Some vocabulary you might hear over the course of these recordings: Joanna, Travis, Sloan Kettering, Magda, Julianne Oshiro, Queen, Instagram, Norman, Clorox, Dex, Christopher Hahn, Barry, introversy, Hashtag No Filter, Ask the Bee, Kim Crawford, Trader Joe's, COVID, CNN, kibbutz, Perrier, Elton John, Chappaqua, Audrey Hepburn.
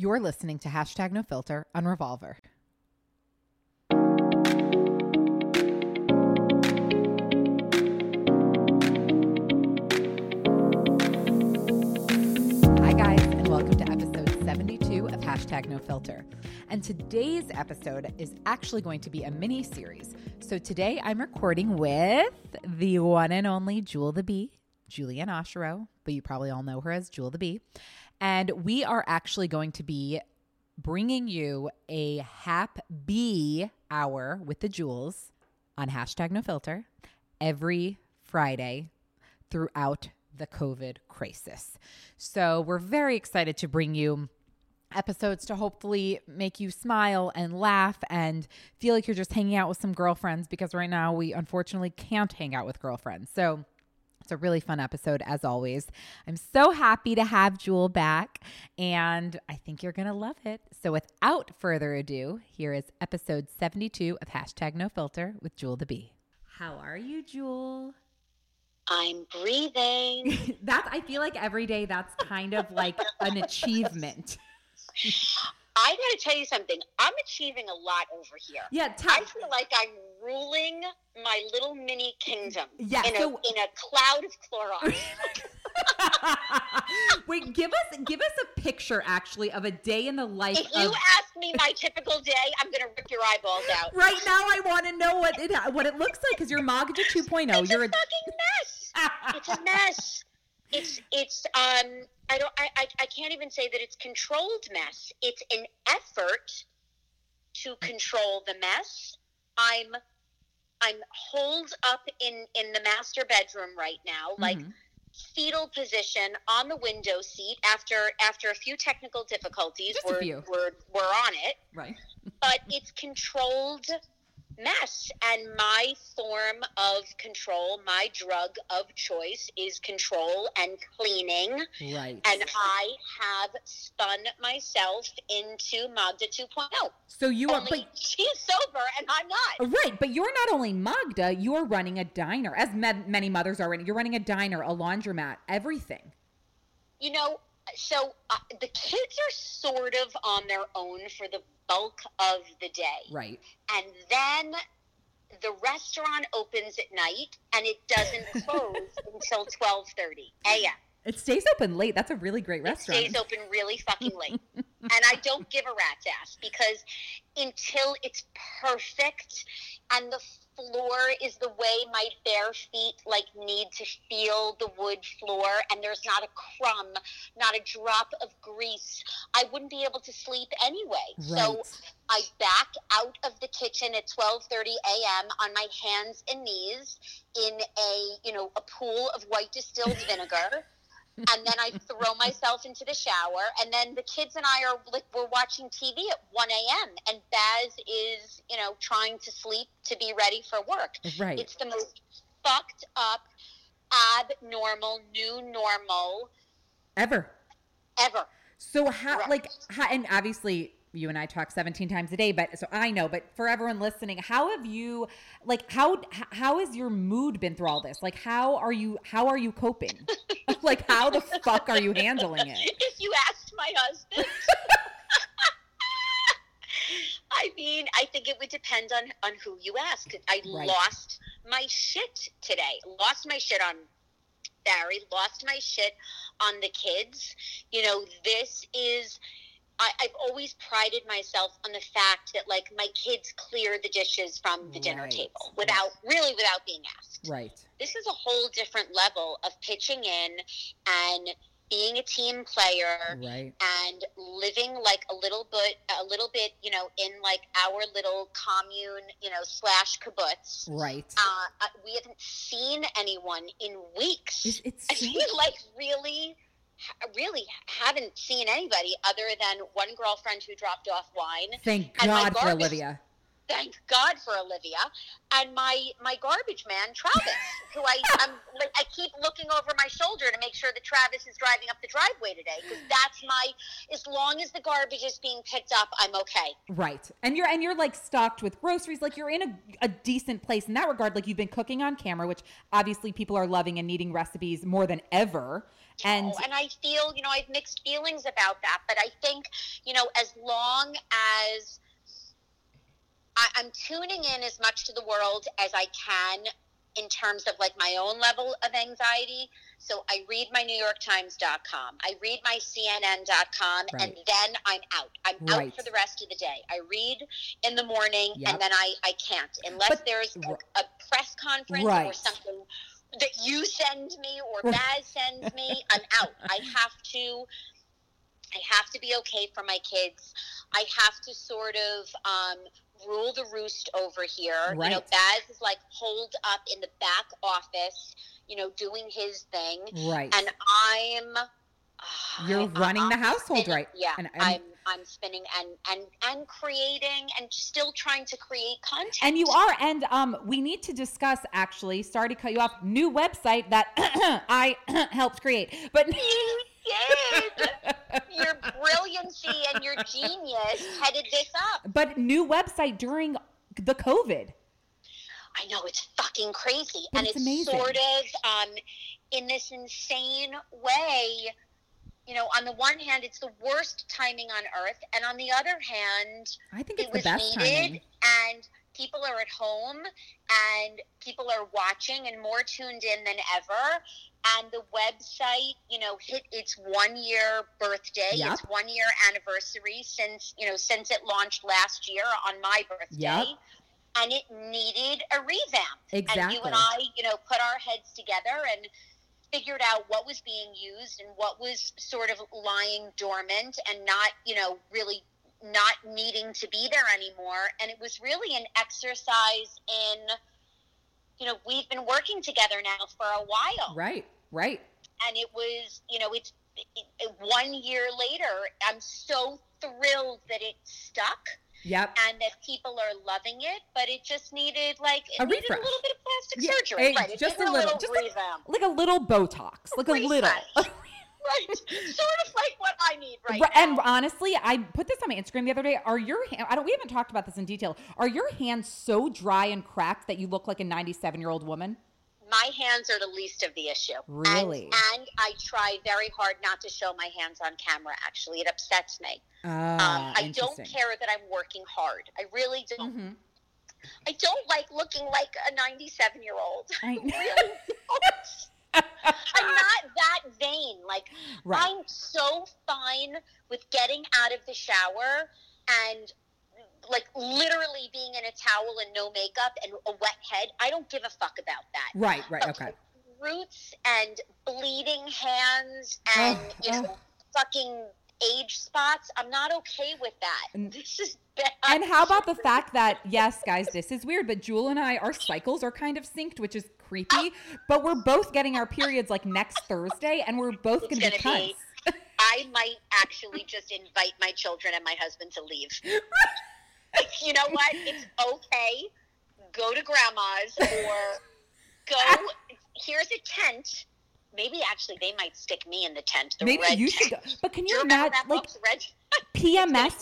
You're listening to Hashtag No Filter on Revolver. Hi guys, and welcome to episode 72 of Hashtag No Filter. And today's episode is actually going to be a mini series. So today I'm recording with the one and only Jewel the Bee, Julianne Oshiro, but you probably all know her as Jewel the Bee. And we are actually going to be bringing you a Hap Bee Hour with the Jewels on Hashtag No Filter every Friday throughout the COVID crisis. So we're very excited to bring you episodes to hopefully make you smile and laugh and feel like you're just hanging out with some girlfriends, because right now we unfortunately can't hang out with girlfriends. So it's a really fun episode, as always. I'm so happy to have Jewel back, and I think you're going to love it. So without further ado, here is episode 72 of Hashtag No Filter with Jewel the Bee. How are you, Jewel? I'm breathing. I feel like every day that's kind of like an achievement. I got to tell you something. I'm achieving a lot over here. Yeah, I feel like I'm ruling my little mini kingdom in a cloud of Clorox. Wait, give us a picture actually of a day in the life. If you ask me my typical day, I'm going to rip your eyeballs out. Right now, I want to know what it looks like, because you're Magda 2.0. It's a fucking mess. It's a mess. It's I can't even say that it's controlled mess. It's an effort to control the mess. I'm holed up in the master bedroom right now, like fetal position on the window seat after a few technical difficulties. Just we're on it. Right. But it's controlled mess, and my form of control, my drug of choice, is control and cleaning. Right. And I have spun myself into Magda 2.0. So you are, but she's sober and I'm not. Right, but you're not only Magda, you're running a diner, as many mothers are running. You're running a diner, a laundromat, everything. You know, so the kids are sort of on their own for the bulk of the day. Right. And then the restaurant opens at night and it doesn't close until 12:30 a.m. It stays open late. That's a really great restaurant. It stays open really fucking late. And I don't give a rat's ass, because until it's perfect and the floor is the way my bare feet like need to feel the wood floor, and there's not a crumb, not a drop of grease, I wouldn't be able to sleep anyway. Right. So I back out of the kitchen at 12:30 a.m. on my hands and knees in a pool of white distilled vinegar. And then I throw myself into the shower, and then the kids and I are like, we're watching TV at 1 a.m. and Baz is, trying to sleep to be ready for work. Right. It's the most fucked up, abnormal, new normal ever. So and obviously you and I talk 17 times a day, but so I know, but for everyone listening, how have you, like, how has your mood been through all this? Like, how are you coping? Like, how the fuck are you handling it? If you asked my husband, I mean, I think it would depend on who you ask. I lost my shit today. Lost my shit on Barry, lost my shit on the kids. You know, this is... I've always prided myself on the fact that, like, my kids clear the dishes from the dinner table without being asked. Right. This is a whole different level of pitching in and being a team player, right, and living like a little bit, you know, in like our little commune, you know, / kibbutz. Right. We haven't seen anyone in weeks. I really haven't seen anybody other than one girlfriend who dropped off wine. Thank God for Olivia. And my garbage man, Travis, who I keep looking over my shoulder to make sure that Travis is driving up the driveway today, because that's as long as the garbage is being picked up, I'm okay. Right. And you're like stocked with groceries. Like, you're in a decent place in that regard. Like, you've been cooking on camera, which obviously people are loving and needing recipes more than ever. And I feel, you know, I have mixed feelings about that, but I think, you know, as long as I'm tuning in as much to the world as I can in terms of like my own level of anxiety. So I read my NewYorkTimes.com, I read my CNN.com, right, and then I'm out. I'm out for the rest of the day. I read in the morning, yep, and then I can't, unless there's a press conference, right, or something that you send me or Baz sends me. I'm out. I have to be okay for my kids. I have to sort of rule the roost over here. Right. You know, Baz is like holed up in the back office, you know, doing his thing. Right. And you're running the household, spinning, right? Yeah. And I'm spinning and creating and still trying to create content. And you are. And we need to discuss, actually, sorry to cut you off, new website that I helped create. But your brilliancy and your genius headed this up. But new website during the COVID. I know, it's fucking crazy. But and it's amazing. Sort of in this insane way, you know, on the one hand, it's the worst timing on earth. And on the other hand, I think it was the best needed timing. And people are at home and people are watching and more tuned in than ever. And the website, you know, hit its 1-year birthday. Yep. Its 1-year anniversary since it launched last year on my birthday. Yep. And it needed a revamp. Exactly. And you and I, you know, put our heads together and figured out what was being used and what was sort of lying dormant and not, you know, really not needing to be there anymore. And it was really an exercise in, you know, we've been working together now for a while. Right, right. And it was, you know, it's 1 year later. I'm so thrilled that it stuck. Yep. And that people are loving it, but it just needed a little bit of plastic surgery. Right. Just a little Botox. Right. Sort of like what I need right now. And honestly, I put this on my Instagram the other day. Are your hands, we haven't talked about this in detail. Are your hands so dry and cracked that you look like a 97-year-old woman? My hands are the least of the issue. Really? And I try very hard not to show my hands on camera, actually. It upsets me. I don't care that I'm working hard. I really don't. Mm-hmm. I don't like looking like a 97-year-old. I know. Really? I'm not that vain. I'm so fine with getting out of the shower and literally being in a towel and no makeup and a wet head. I don't give a fuck about that. Right, but okay. Roots and bleeding hands and fucking age spots, I'm not okay with that. This is bad. And how about the fact that, yes, guys, this is weird, but Jewel and I, our cycles are kind of synced, which is creepy, but we're both getting our periods next Thursday, and we're both going to be cunts. I might actually just invite my children and my husband to leave. You know what? It's okay. Go to grandma's or here's a tent. Maybe actually they might stick me in the tent. Maybe you should go. But can you imagine PMS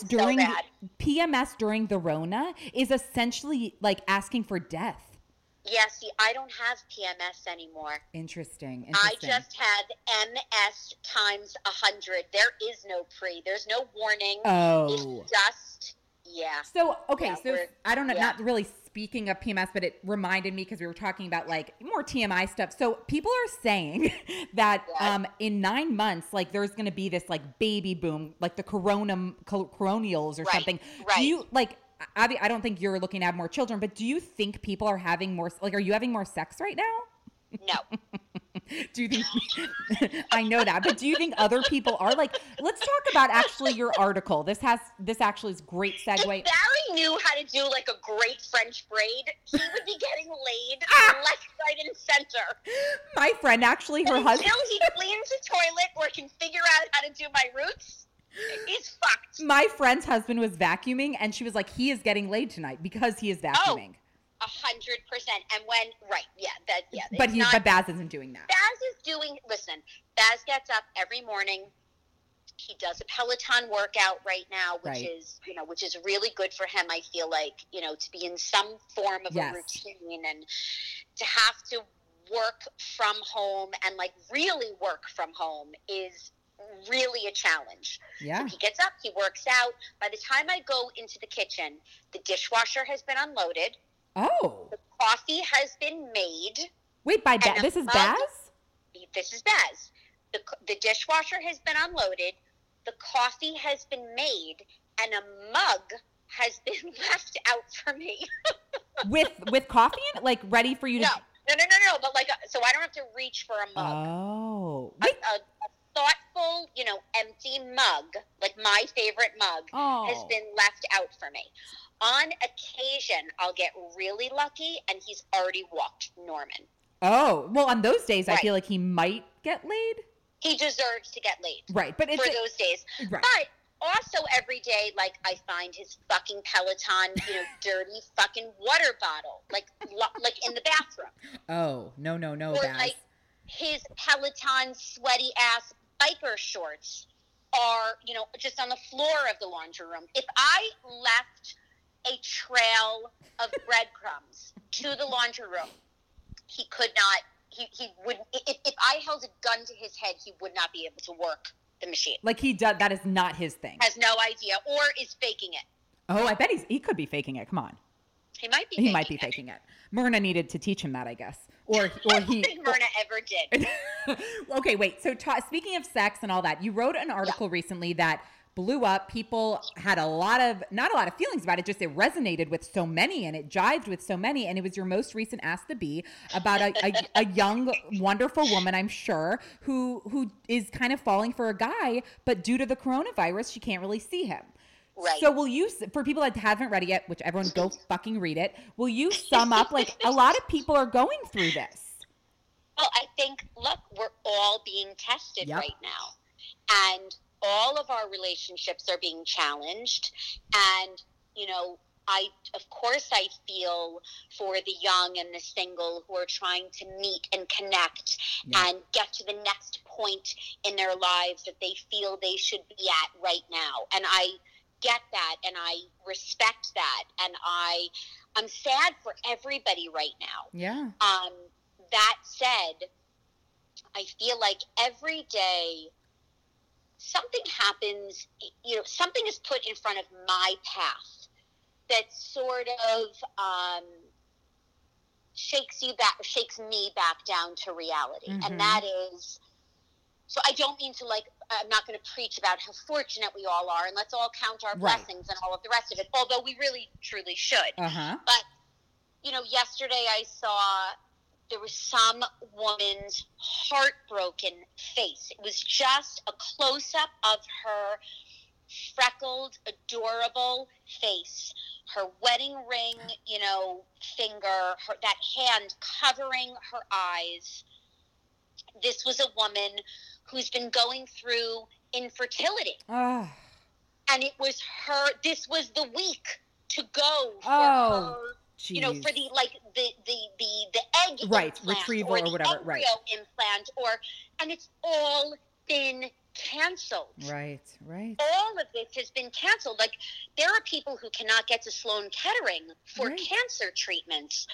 during the Rona is essentially asking for death. Yeah, see, I don't have PMS anymore. Interesting. I just have MS ×100. There is no pre. There's no warning. Oh. It's just, yeah. So, okay, I don't know, not really speaking of PMS, but it reminded me because we were talking about like more TMI stuff. So people are saying that in 9 months, like there's going to be this like baby boom, like the coronials or something. Right. Do you like, I don't think you're looking to have more children, but do you think people are having more, like, are you having more sex right now? No. Do you think I know that, but do you think other people are like, let's talk about actually your article. This actually is great segue. If Barry knew how to do like a great French braid, he would be getting laid left, right, and center. My friend, actually, her husband. Until he cleans the toilet or can figure out how to do my roots. He's fucked. My friend's husband was vacuuming and she was like, he is getting laid tonight because he is vacuuming. 100%. And when, right. Yeah. That, yeah. But he's, but Baz isn't doing that. Baz is doing, listen, Baz gets up every morning. He does a Peloton workout right now, which is, you know, which is really good for him. I feel like, you know, to be in some form of a routine and to have to work from home and like really work from home is really a challenge. Yeah. So he gets up, he works out. By the time I go into the kitchen, the dishwasher has been unloaded. Oh. The coffee has been made. Wait, by Baz? This is Baz? This is Baz. The dishwasher has been unloaded. The coffee has been made. And a mug has been left out for me. with coffee in it? Like, ready for you to... No. But like, so I don't have to reach for a mug. Oh. A thoughtful, you know, empty mug, like my favorite mug, has been left out for me. On occasion, I'll get really lucky, and he's already walked Norman. Oh, well, on those days, I feel like he might get laid. He deserves to get laid. Right. But for those days. Right. But also every day, like, I find his fucking Peloton, you know, dirty fucking water bottle, like in the bathroom. Oh, no, or, Baz. Like, his Peloton sweaty ass biker shorts are, you know, just on the floor of the laundry room. If I left a trail of breadcrumbs to the laundry room, he could not, he wouldn't, if I held a gun to his head, he would not be able to work the machine. Like he does, that is not his thing. Has no idea, or is faking it. Oh, I bet he could be faking it. Come on. He might be faking it. Myrna needed to teach him that, I guess. Or he. Myrna ever did. Okay, wait. So speaking of sex and all that, you wrote an article recently that blew up. People had not a lot of feelings about it. Just it resonated with so many and it jived with so many. And it was your most recent Ask the Bee about a young, wonderful woman, I'm sure, who is kind of falling for a guy, but due to the coronavirus, she can't really see him. Right. So will you, for people that haven't read it yet, which everyone go fucking read it, will you sum up, like, a lot of people are going through this? Well, I think, look, we're all being tested right now. And all of our relationships are being challenged. And, you know, I feel for the young and the single who are trying to meet and connect and get to the next point in their lives that they feel they should be at right now. And I get that, and I respect that, and I'm sad for everybody right now. Yeah. That said, I feel like every day something happens, you know, something is put in front of my path that sort of shakes me back down to reality. Mm-hmm. And that is, so I don't mean to, like, I'm not going to preach about how fortunate we all are and let's all count our blessings and all of the rest of it, although we really, truly should. Uh-huh. But, you know, yesterday I saw there was some woman's heartbroken face. It was just a close-up of her freckled, adorable face, her wedding ring, you know, finger, that hand covering her eyes. This was a woman who's been going through infertility. Oh. And it was her, this was the week to go for her, geez. You know, for the, like, the egg implant, retrieval or whatever, embryo implant, or, and it's all been canceled. Right. All of this has been canceled. Like, there are people who cannot get to Sloan Kettering for cancer treatments.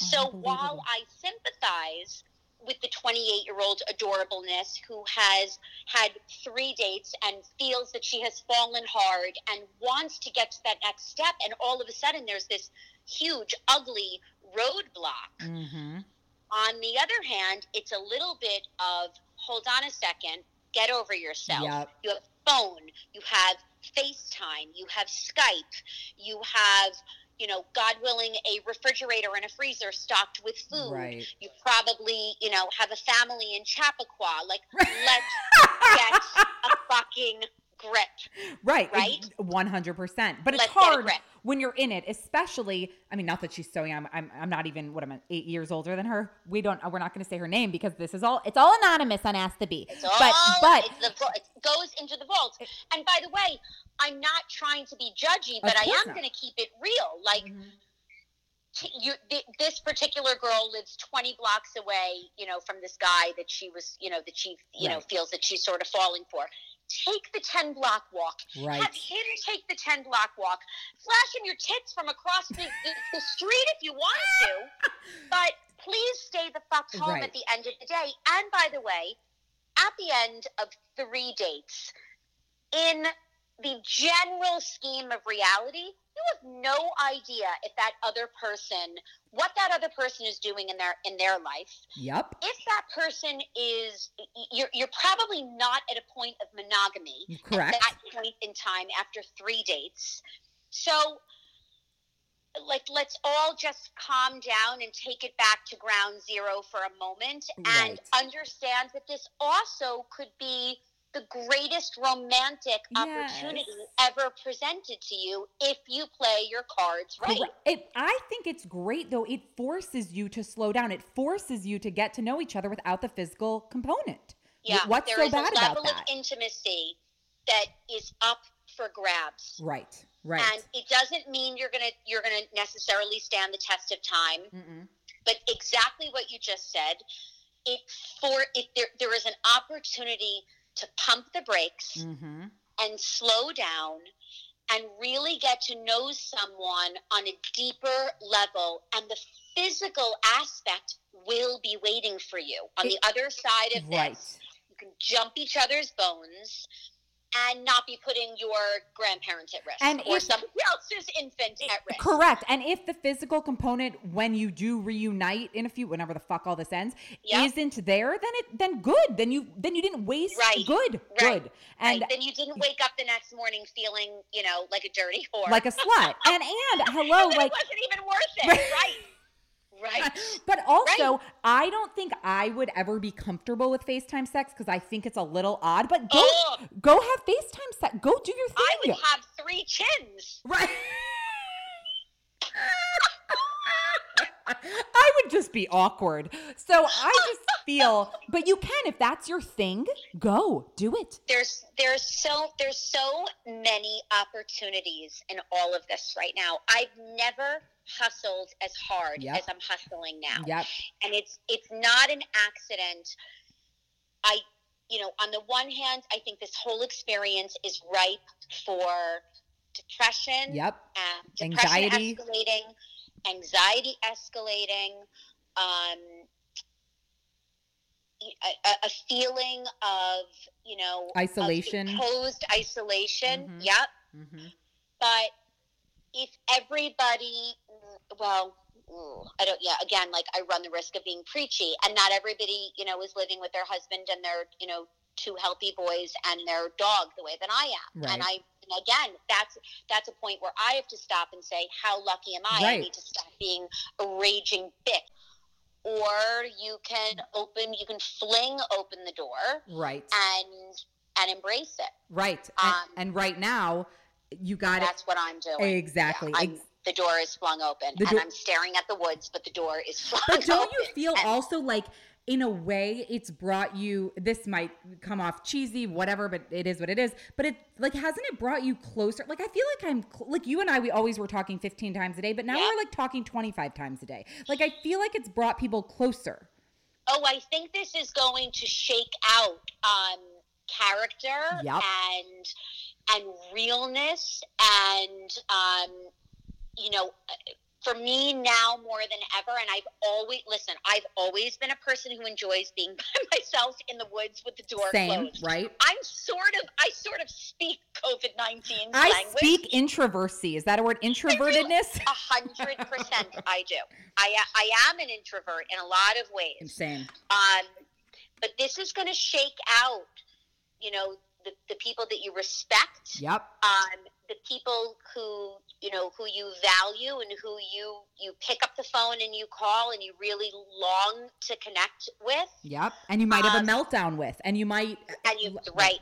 That's so, while I sympathize with the 28-year-old adorableness who has had 3 dates and feels that she has fallen hard and wants to get to that next step, and all of a sudden there's this huge, ugly roadblock. Mm-hmm. On the other hand, it's a little bit of, hold on a second, get over yourself. Yep. You have phone, you have FaceTime, you have Skype, you have... you know, God willing, a refrigerator and a freezer stocked with food. Right. You probably, you know, have a family in Chappaqua. Like, let's get a fucking grip. Right. Right? 100%. But it's hard when you're in it, especially, I mean, not that she's so young. I'm not even, what am I, 8 years older than her? We're not going to say her name because this is all, it's all anonymous on Ask the Bee. It's all, it goes into the vault. And by the way, I'm not trying to be judgy, but I am going to keep it real. Like, mm-hmm. This particular girl lives 20 blocks away, you know, from this guy that she was, you know, that she, you right. know, feels that she's sort of falling for. Take the 10-block walk. Right. Have him take the 10-block walk. Flash him your tits from across the street if you want to, but please stay the fuck home right. at the end of the day. And by the way, at the end of 3 dates, in the general scheme of reality, you have no idea if that other person, what that other person is doing in their life. Yep. If that person is, you're probably not at a point of monogamy. Correct. At that point in time after 3 dates. So, like, let's all just calm down and take it back to ground zero for a moment right. and understand that this also could be the greatest romantic opportunity yes. ever presented to you if you play your cards right. I think it's great, though. It forces you to slow down. It forces you to get to know each other without the physical component. Yeah, what's so bad about that? There is a level of intimacy that is up for grabs. Right, right. And it doesn't mean you're gonna necessarily stand the test of time. Mm-mm. But exactly what you just said, there is an opportunity to pump the brakes mm-hmm. and slow down and really get to know someone on a deeper level. And the physical aspect will be waiting for you on the other side of right. this. You can jump each other's bones and not be putting your grandparents at risk and or somebody else's infant at risk. Correct. And if the physical component, when you do reunite whenever the fuck all this ends, yep. isn't there, then good. Then you didn't waste right. good. Right. Good. And right. then you didn't wake up the next morning feeling, you know, like a dirty whore. Like a slut. and hello, and like it wasn't even worth it. Right. right. Right. But also, right. I don't think I would ever be comfortable with FaceTime sex because I think it's a little odd. But go have FaceTime sex. Go do your thing. I would have 3 chins. Right. I would just be awkward. So I just feel, but you can, if that's your thing, go do it. There's so many opportunities in all of this right now. I've never hustled as hard yep. as I'm hustling now. Yep. And it's not an accident. You know, on the one hand, I think this whole experience is ripe for depression. Yep. Anxiety. Anxiety escalating, a feeling of, you know, isolation, imposed isolation. Mm-hmm. Yep. Mm-hmm. But if everybody, again, like I run the risk of being preachy, and not everybody, you know, is living with their husband and their, you know, 2 healthy boys and their dog the way that I am. Right. And again, that's a point where I have to stop and say, how lucky am I? Right. I need to stop being a raging bitch. Or you can fling open the door. Right. And embrace it. Right. And right now you got it. That's what I'm doing. Exactly. Yeah, the door is flung open and I'm staring at the woods, but the door is flung open. But don't you feel also like, in a way, it's brought you, this might come off cheesy, whatever, but it is what it is. But it, like, hasn't it brought you closer? Like, I feel like like you and I, we always were talking 15 times a day, but now yeah. we're like talking 25 times a day. Like, I feel like it's brought people closer. Oh, I think this is going to shake out character yep. and realness and, you know, for me now more than ever, and I've always been a person who enjoys being by myself in the woods with the door closed. Right? I sort of speak COVID-19 language. I speak introversy. Is that a word? Introvertedness? 100% I do. I am an introvert in a lot of ways. Same. But this is going to shake out, you know, the people that you respect. Yep. The people who, you know, who you value and who you pick up the phone and you call and you really long to connect with. Yep. And you might have a meltdown with, and you might. And you, right.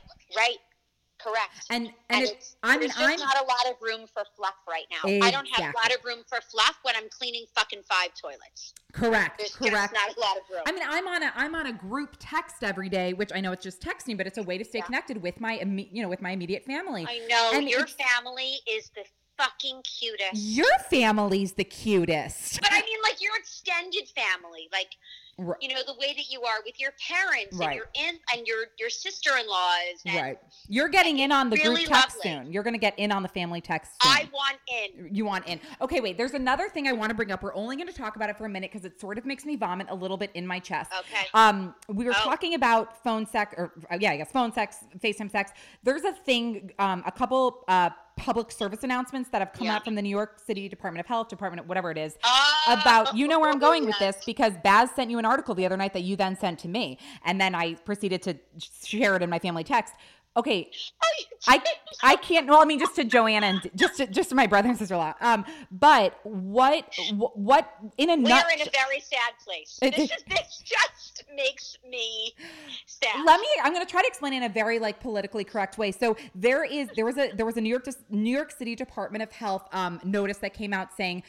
Correct. And it's, there's not a lot of room for fluff right now. Exactly. I don't have a lot of room for fluff when I'm cleaning fucking 5 toilets. Correct. There's not a lot of room. I mean, I'm on a group text every day, which I know it's just texting, but it's a way to stay connected with my immediate family. I know, and your family is the fucking cutest. Your family's the cutest. But I mean, like, your extended family, like, you know, the way that you are with your parents and your aunt and your sister-in-laws. And, you're getting in on the really group text soon. You're going to get in on the family text soon. I want in. You want in. Okay, wait. There's another thing I want to bring up. We're only going to talk about it for a minute because it sort of makes me vomit a little bit in my chest. Okay. We were talking about phone sex, phone sex, FaceTime sex. There's a thing, a couple public service announcements that have come out from the New York City Department of Health, Department of whatever it is, about, you know where I'm going with this, because Baz sent you an article the other night that you then sent to me, and then I proceeded to share it in my family text. Okay, I can't. Well, I mean, just to Joanna and just to my brother and sister-in-law. But what in a nutshell? We're in a very sad place. This just makes me sad. I'm going to try to explain in a very politically correct way. So there was a New York City Department of Health notice that came out saying,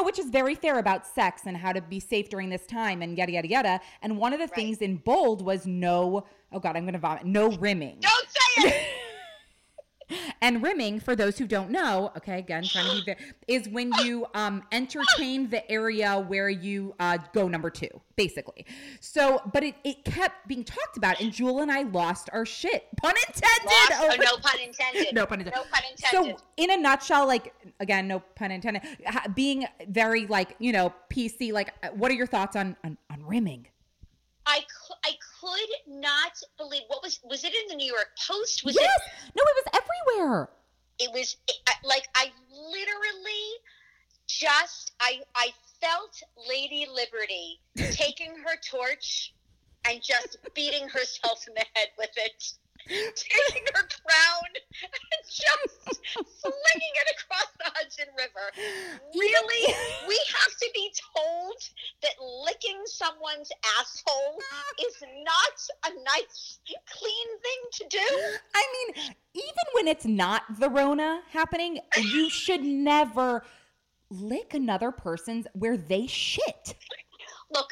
which is very fair about sex and how to be safe during this time and yada yada yada. And one of the things in bold was no. Oh God, I'm going to vomit. No rimming. Don't say it. And rimming, for those who don't know, okay, again, trying to be there, is when you entertain the area where you go number 2, basically. So, but it kept being talked about, and Jewel and I lost our shit. Pun intended. No pun intended. No pun intended. No pun intended. So, in a nutshell, again, no pun intended, being very, PC, what are your thoughts on rimming? I could not believe was it in the New York Post? No, it was everywhere. It was I literally just, I felt Lady Liberty taking her torch and just beating herself in the head with it, taking her crown and just slinging it across the Hudson River. Really? We have to be told that licking someone's asshole is not a nice, clean thing to do? I mean, even when it's not the Rona happening, you should never lick another person's where they shit. Look,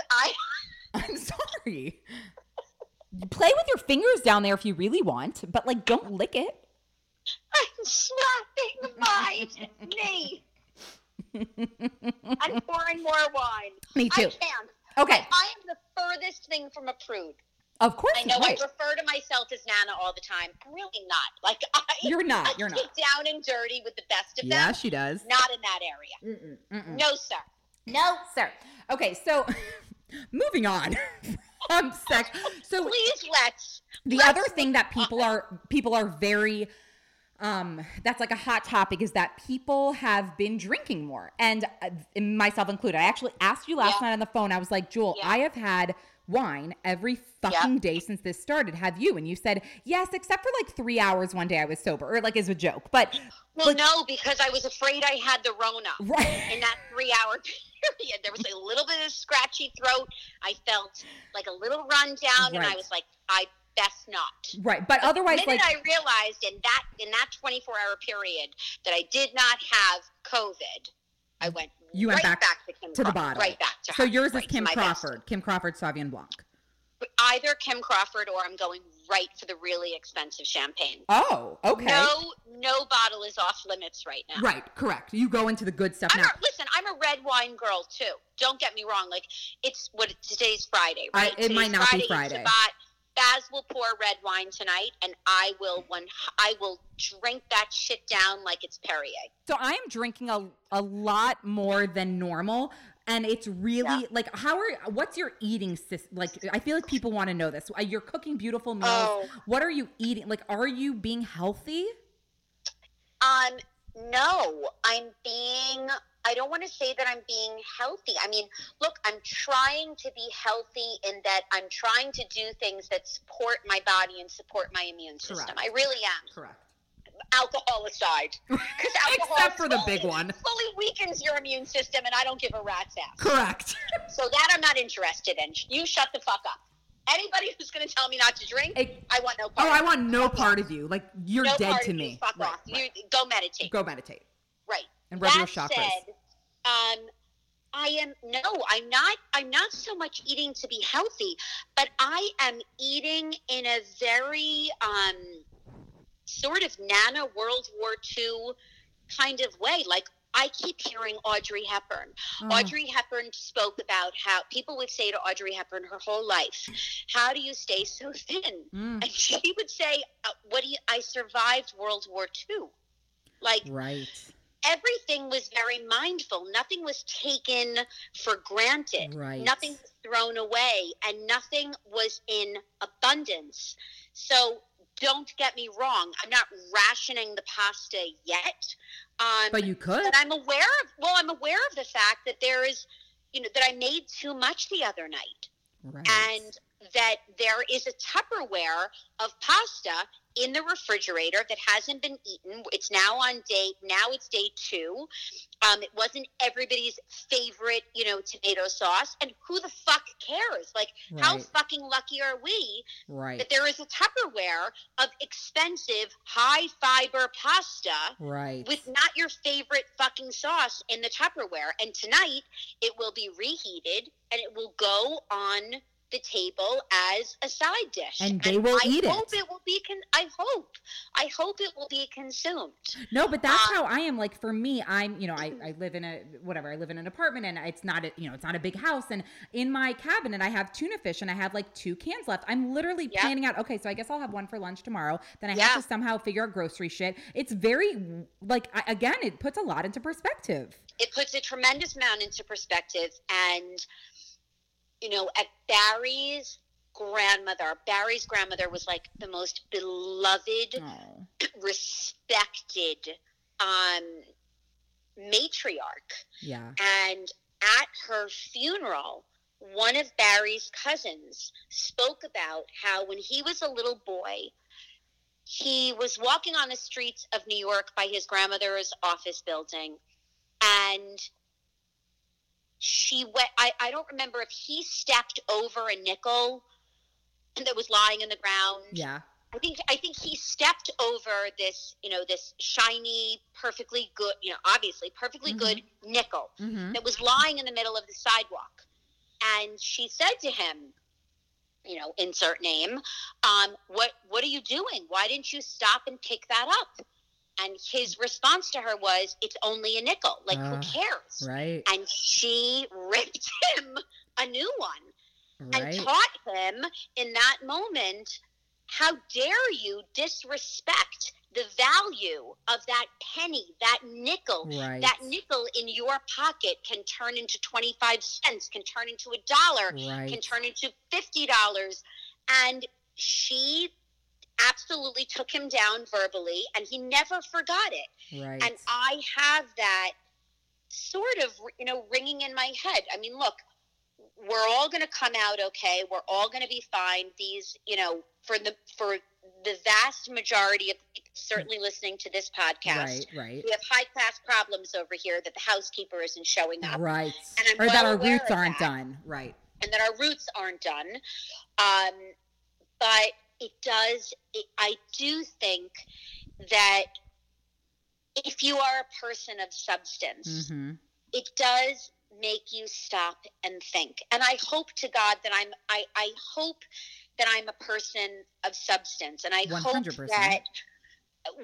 I'm sorry. Play with your fingers down there if you really want, but don't lick it. I'm slapping my knee. I'm pouring more wine. Me too. I can't. Okay. I am the furthest thing from a prude. Of course. I know. Right. I refer to myself as Nana all the time. I'm really not. You're not. You're not. Down and dirty with the best of them. Yeah, she does. Not in that area. Mm-mm. No, sir. No, sir. Okay, so moving on. Sex. So please let's other thing that people are very that's a hot topic is that people have been drinking more, and myself included. I actually asked you last night on the phone. I was like, Jewel, I have had wine every fucking day since this started. Have you? And you said yes, except for 3 hours one day I was sober, or is a joke. But no, because I was afraid I had the Rona in that 3 hour period. There was a little bit of scratchy throat. I felt a little run down, and I was like, I best not. Right, but otherwise, the minute I realized in that 24-hour period that I did not have COVID, I went. You went back to Kim to Crawford, the bottom. Right back to her. So yours is Kim Crawford. Best. Kim Crawford Sauvignon Blanc. Either Kim Crawford or I'm going right for the really expensive champagne. Oh, okay. No bottle is off limits right now. Right, correct. You go into the good stuff now. Listen, I'm a red wine girl too. Don't get me wrong. Today's Friday, right? It might not be Friday. Baz will pour red wine tonight, and I will drink that shit down like it's Perrier. So I am drinking a lot more than normal, and it's really like what's your eating system? Like, I feel like people want to know this. You're cooking beautiful meals. Oh. What are you eating? Like, are you being healthy? No, I don't want to say that I'm being healthy. I mean, look, I'm trying to be healthy in that I'm trying to do things that support my body and support my immune system. Correct. I really am. Correct. Alcohol aside. Alcohol except for the big one. Fully weakens your immune system, and I don't give a rat's ass. Correct. So that I'm not interested in. You shut the fuck up. Anybody who's going to tell me not to drink, I want no part of you. Oh, I want no part of you. Like, you're no dead to me. You. Fuck off. Right. You, go meditate. Right. And rub your chakras. Said, I'm not so much eating to be healthy, but I am eating in a very sort of Nana World War II kind of way. Like, I keep hearing Audrey Hepburn. Oh. Audrey Hepburn spoke about how people would say to Audrey Hepburn her whole life, "How do you stay so thin?" Mm. And she would say, I survived World War II. Like, right. Everything was very mindful. Nothing was taken for granted. Right. Nothing was thrown away, and nothing was in abundance. So don't get me wrong. I'm not rationing the pasta yet. But you could. But I'm aware of the fact that there is, that I made too much the other night. Right. And that there is a Tupperware of pasta in the refrigerator that hasn't been eaten. It's now it's day two. It wasn't everybody's favorite, tomato sauce. And who the fuck cares? Like, right. How fucking lucky are we that there is a Tupperware of expensive, high-fiber pasta with not your favorite fucking sauce in the Tupperware? And tonight, it will be reheated, and it will go on the table as a side dish, and they will eat it. I hope it will be consumed. No, but that's how I am. Like, for me, I'm I live in an apartment, and it's not a big house, and in my cabinet I have tuna fish, and I have like 2 cans left. I'm literally planning out, okay, so I guess I'll have one for lunch tomorrow, then I have to somehow figure out grocery shit. It's very it puts a lot into perspective. It puts a tremendous amount into perspective. And at Barry's grandmother was like the most beloved, respected matriarch. Yeah. And at her funeral, one of Barry's cousins spoke about how when he was a little boy, he was walking on the streets of New York by his grandmother's office building, and she went, I don't remember if he stepped over a nickel that was lying in the ground. Yeah. I think he stepped over this, this shiny, perfectly good, obviously perfectly good nickel that was lying in the middle of the sidewalk. And she said to him, insert name, what are you doing? Why didn't you stop and pick that up? And his response to her was, "It's only a nickel. Like, who cares?" Right. And she ripped him a new one and taught him in that moment, how dare you disrespect the value of that penny, that nickel. Right. That nickel in your pocket can turn into 25 cents, can turn into $1, can turn into $50. And she absolutely took him down verbally, and he never forgot it. Right. And I have that sort of, ringing in my head. I mean, look, we're all going to come out okay. We're all going to be fine. These, for the vast majority of people certainly listening to this podcast, we have high class problems over here that the housekeeper isn't showing up, and I'm that our roots aren't done, and that our roots aren't done. But it does. I do think that if you are a person of substance, it does make you stop and think. And I hope to God that I hope that I'm a person of substance. And I 100%. Hope that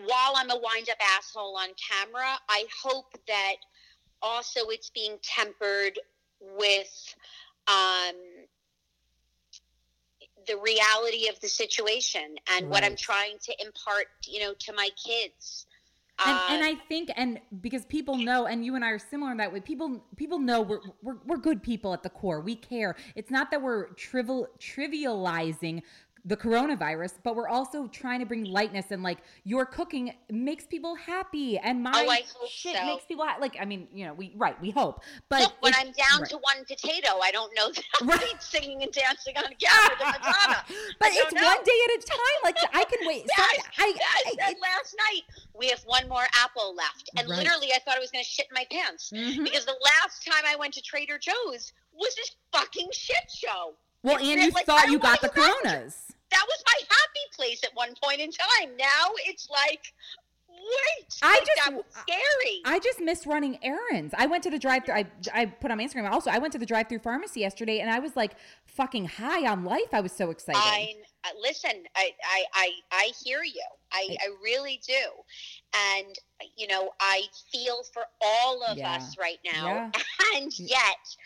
while I'm a wind-up asshole on camera, I hope that also it's being tempered with the reality of the situation and what I'm trying to impart, you know, to my kids. And I think, and because people know, and you and I are similar in that way, people know we're good people at the core. We care. It's not that we're trivializing the coronavirus, but we're also trying to bring lightness, and like your cooking makes people happy and my shit makes people happy. Like, I mean, you know, we hope, but look, when I'm down to one potato, I don't know that I'm singing and dancing on a counter to Madonna. But it's one day at a time. Like I can wait. Last night we have one more apple left. And literally I thought I was going to shit in my pants because the last time I went to Trader Joe's was this fucking shit show. Well, and you thought you got the coronas. That was my happy place at one point in time. Now it's like, wait, that was scary. I just miss running errands. I went to the drive-thru. I put on my Instagram. Also, I went to the drive-thru pharmacy yesterday, and I was like fucking high on life. I was so excited. I hear you. I really do. And, you know, I feel for all of us right now. Yeah. And yet...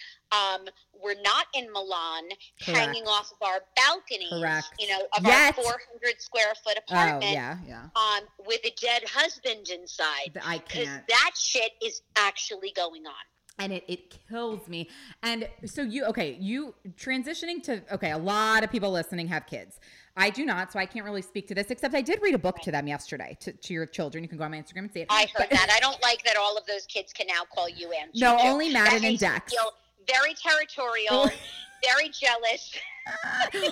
we're not in Milan hanging off of our balconies, you know, of our 400 square foot apartment with a dead husband inside. I can't. Because that shit is actually going on. And it kills me. And so you transitioning to, a lot of people listening have kids. I do not, so I can't really speak to this, except I did read a book to them yesterday, to your children. You can go on my Instagram and see it. I heard that. I don't like that all of those kids can now call you Angie. No, only Madden and Dex. Very territorial, very jealous.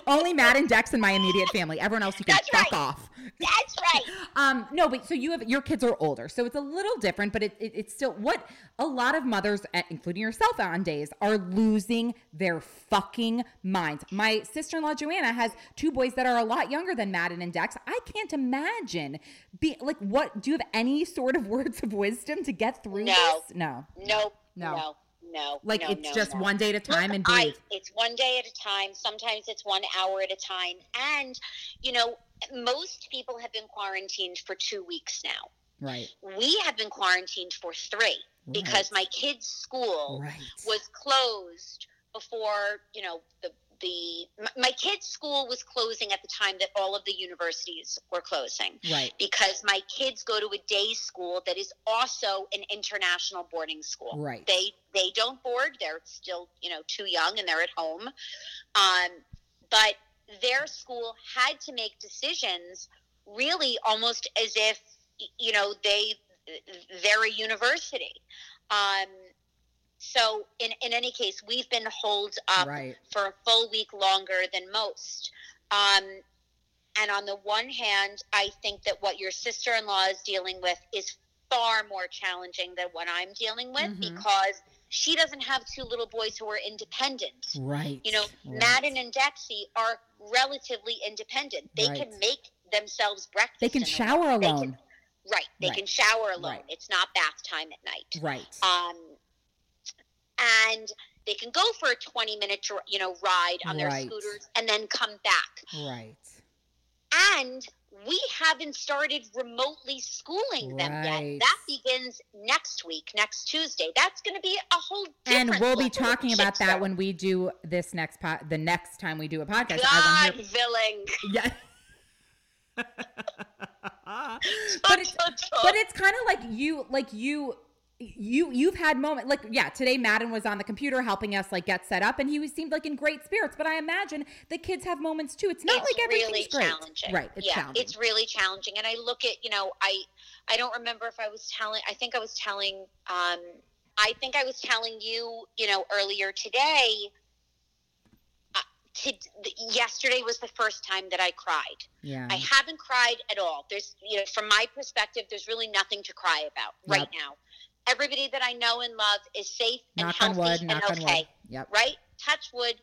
Only Matt and Dex and my immediate family. Everyone else, you can fuck off. That's right. No, but so your kids are older, so it's a little different, but it's still what a lot of mothers, including yourself on days, are losing their fucking minds. My sister-in-law, Joanna, has two boys that are a lot younger than Madden and Dex. I can't imagine do you have any sort of words of wisdom to get through this? No. It's just one day at a time and breathe. It's one day at a time. Sometimes it's 1 hour at a time. And, you know, most people have been quarantined for 2 weeks now. Right. We have been quarantined for 3 because my kids' school was closed before, you know, my kids' school was closing at the time that all of the universities were closing. Right. Because my kids go to a day school that is also an international boarding school. Right. They don't board. They're still, you know, too young and they're at home. But their school had to make decisions really almost as if, you know, they're a university. So in any case, we've been holed up for a full week longer than most. And on the one hand, I think that what your sister-in-law is dealing with is far more challenging than what I'm dealing with because she doesn't have two little boys who are independent. Right. You know, Madden and Dexie are relatively independent. They can make themselves breakfast. They can shower alone. They can shower alone. It's not bath time at night. Right. And they can go for a 20-minute, you know, ride on their scooters and then come back. Right. And we haven't started remotely schooling them yet. That begins next week, next Tuesday. That's going to be a whole different. And we'll be talking about that when we do this the next time we do a podcast. God willing. Yeah. But it's kind of like you've had moments like, today Madden was on the computer helping us like get set up and he seemed like in great spirits, but I imagine the kids have moments too. It's not like everything's great. Challenging. Right. It's challenging. It's really challenging. And I look at, you know, I don't remember if I was telling, I think I was telling you, you know, earlier today, yesterday was the first time that I cried. Yeah. I haven't cried at all. There's, you know, from my perspective, there's really nothing to cry about right now. Everybody that I know and love is safe and knock healthy on wood, and knock okay. On wood. Yep. Right? Touch wood.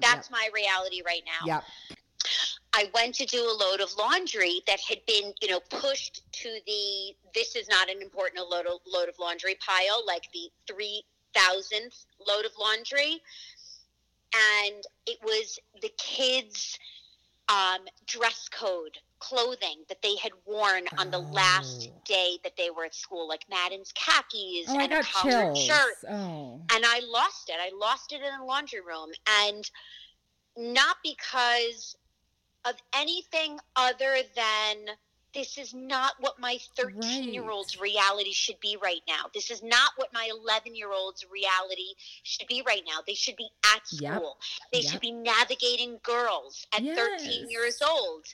That's my reality right now. Yep. I went to do a load of laundry that had been, you know, pushed to the this is not an important load of laundry pile, like the 3,000th load of laundry. And it was the kids' dress code clothing that they had worn on the last day that they were at school, like Madden's khakis and a collared shirt. Oh. And I lost it. I lost it in the laundry room. And not because of anything other than this is not what my 13-year-old's reality should be right now. This is not what my 11-year-old's reality should be right now. They should be at school. Yep. They should be navigating girls at 13 years old.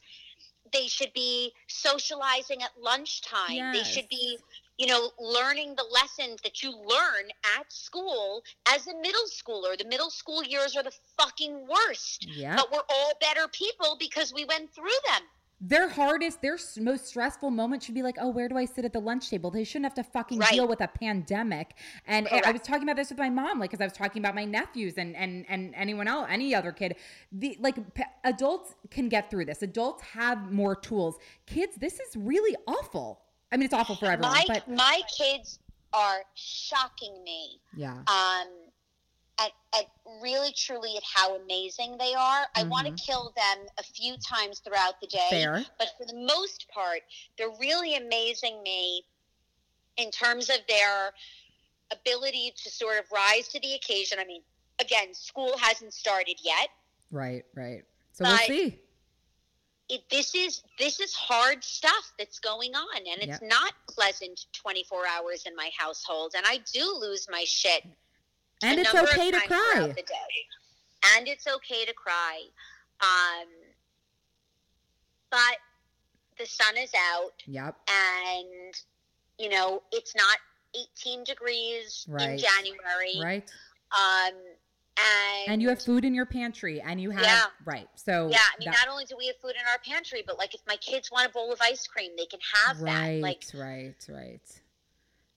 They should be socializing at lunchtime. Yes. They should be, you know, learning the lessons that you learn at school as a middle schooler. The middle school years are the fucking worst. Yep. But we're all better people because we went through them. Their hardest, their most stressful moment should be like, oh, where do I sit at the lunch table? They shouldn't have to fucking deal with a pandemic. And I was talking about this with my mom, like, because I was talking about my nephews and anyone else, any other kid. Adults can get through this. Adults have more tools. Kids, this is really awful. I mean, it's awful for everyone. My kids are shocking me. Yeah. At really, truly, at how amazing they are. I want to kill them a few times throughout the day. Fair. But for the most part, they're really amazing me in terms of their ability to sort of rise to the occasion. I mean, again, school hasn't started yet. Right. So we'll see. This is hard stuff that's going on, and it's not pleasant 24 hours in my household, and I do lose my shit. And it's okay to cry. And it's okay to cry. But the sun is out. Yep. And, you know, it's not 18 degrees in January. Right. And you have food in your pantry, and you have So I mean, not only do we have food in our pantry, but like if my kids want a bowl of ice cream, they can have that. Right.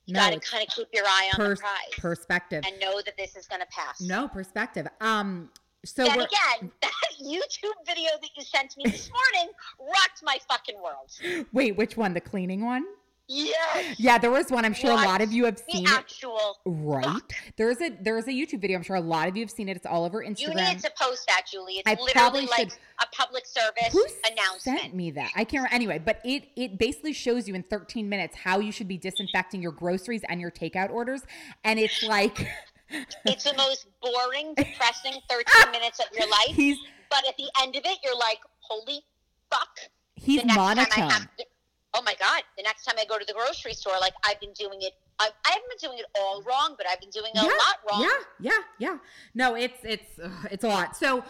You got to kind of keep your eye on the prize. Perspective. And know that this is going to pass. No, perspective. So then again, that YouTube video that you sent me this morning rocked my fucking world. Wait, which one? The cleaning one? Yes. Yeah, there was one. I'm sure a lot of you have seen it. The actual fuck. There's a YouTube video. I'm sure a lot of you have seen it. It's all over Instagram. You need to post that, Julie. It's literally like a public service announcement. Who sent me that? I can't remember. Anyway, but it basically shows you in 13 minutes how you should be disinfecting your groceries and your takeout orders. And it's like... it's the most boring, depressing 13 minutes of your life. But at the end of it, you're like, holy fuck. He's monotone. Oh my God, the next time I go to the grocery store, like I've been doing it. I haven't been doing it all wrong, but I've been doing a lot wrong. Yeah. No, it's a lot. So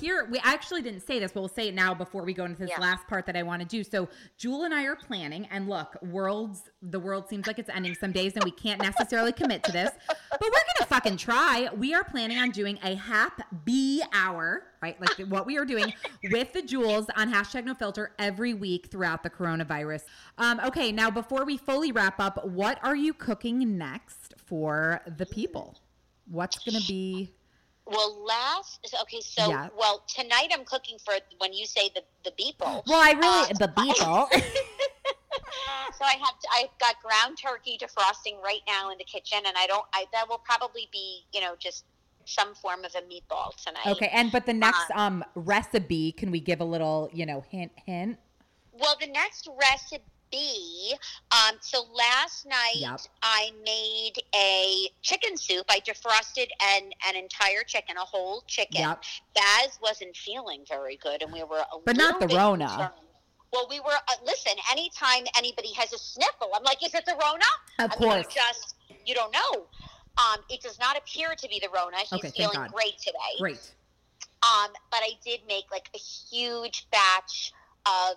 here, we actually didn't say this, but we'll say it now before we go into this last part that I want to do. So Jewel and I are planning, and look, the world seems like it's ending some days, and we can't necessarily commit to this, but we're going to fucking try. We are planning on doing a Hap Bee Hour, right? Like what we are doing with the Jewels on #NoFilter every week throughout the coronavirus. Okay, now before we fully wrap up, what are you cooking next for the people? What's going to be... Well, tonight I'm cooking for when you say the people. Well, the people. So I've got ground turkey defrosting right now in the kitchen, and that will probably be, you know, just some form of a meatball tonight. Okay, but the next recipe, can we give a little, you know, hint? Well, the next recipe. So last night I made a chicken soup. I defrosted an entire chicken, a whole chicken. Yep. Baz wasn't feeling very good, and we were not the Rona. Concerned. Well, we were. Listen, anytime anybody has a sniffle, I'm like, is it the Rona? Of course, you don't know. It does not appear to be the Rona. He's feeling great today. Great. But I did make like a huge batch of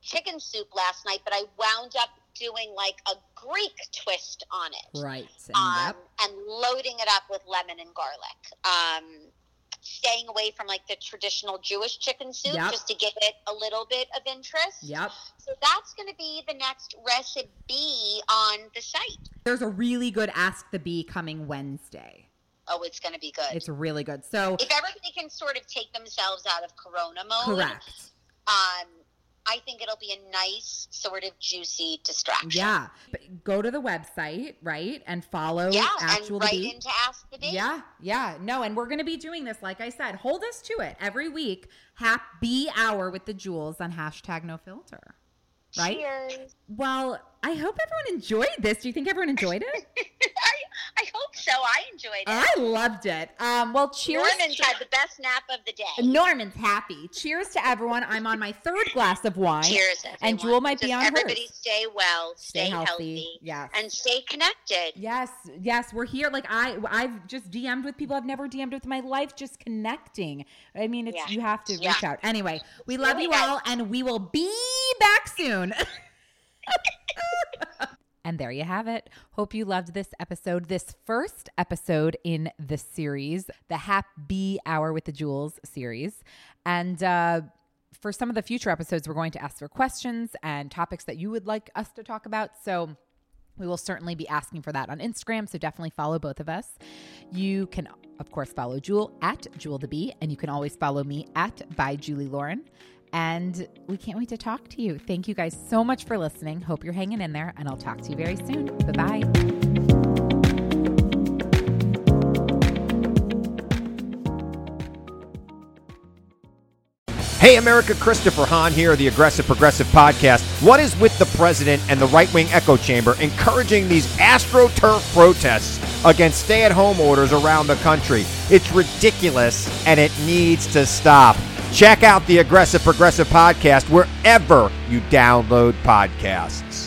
chicken soup last night, but I wound up doing like a Greek twist on it. Right. And loading it up with lemon and garlic. Staying away from like the traditional Jewish chicken soup just to give it a little bit of interest. Yep. So that's going to be the next recipe on the site. There's a really good Ask the Bee coming Wednesday. Oh, it's going to be good. It's really good. So if everybody can sort of take themselves out of Corona mode. Correct. I think it'll be a nice sort of juicy distraction. Yeah. But go to the website, right? And follow and write into Ask the Bee. Yeah. No, and we're going to be doing this, like I said. Hold us to it every week. Hap Bee Hour with the Jewels on #NoFilter. Right? Cheers. Well, I hope everyone enjoyed this. Do you think everyone enjoyed it? I hope so. I enjoyed it. I loved it. Well, cheers. Norman's had the best nap of the day. Norman's happy. Cheers to everyone. I'm on my third glass of wine. Cheers, everyone. And Jewel might be on hers. Everybody stay well. Stay healthy. Yes. And stay connected. Yes. Yes. We're here. Like I've just DM'd with people I've never DM'd with in my life. Just connecting. I mean, it's you have to reach out. Anyway, we love you all, and we will be back soon. And there you have it. Hope you loved this episode, this first episode in the series, the Hap Bee Hour with the Jewels series. And for some of the future episodes, we're going to ask for questions and topics that you would like us to talk about. So we will certainly be asking for that on Instagram. So definitely follow both of us. You can, of course, follow Jewel at Jewel the Bee, and you can always follow me at ByJulieLauren. And we can't wait to talk to you. Thank you guys so much for listening. Hope you're hanging in there, and I'll talk to you very soon. Bye-bye. Hey, America, Christopher Hahn here, the Aggressive Progressive Podcast. What is with the president and the right-wing echo chamber encouraging these AstroTurf protests against stay-at-home orders around the country? It's ridiculous, and it needs to stop. Check out the Aggressive Progressive Podcast wherever you download podcasts.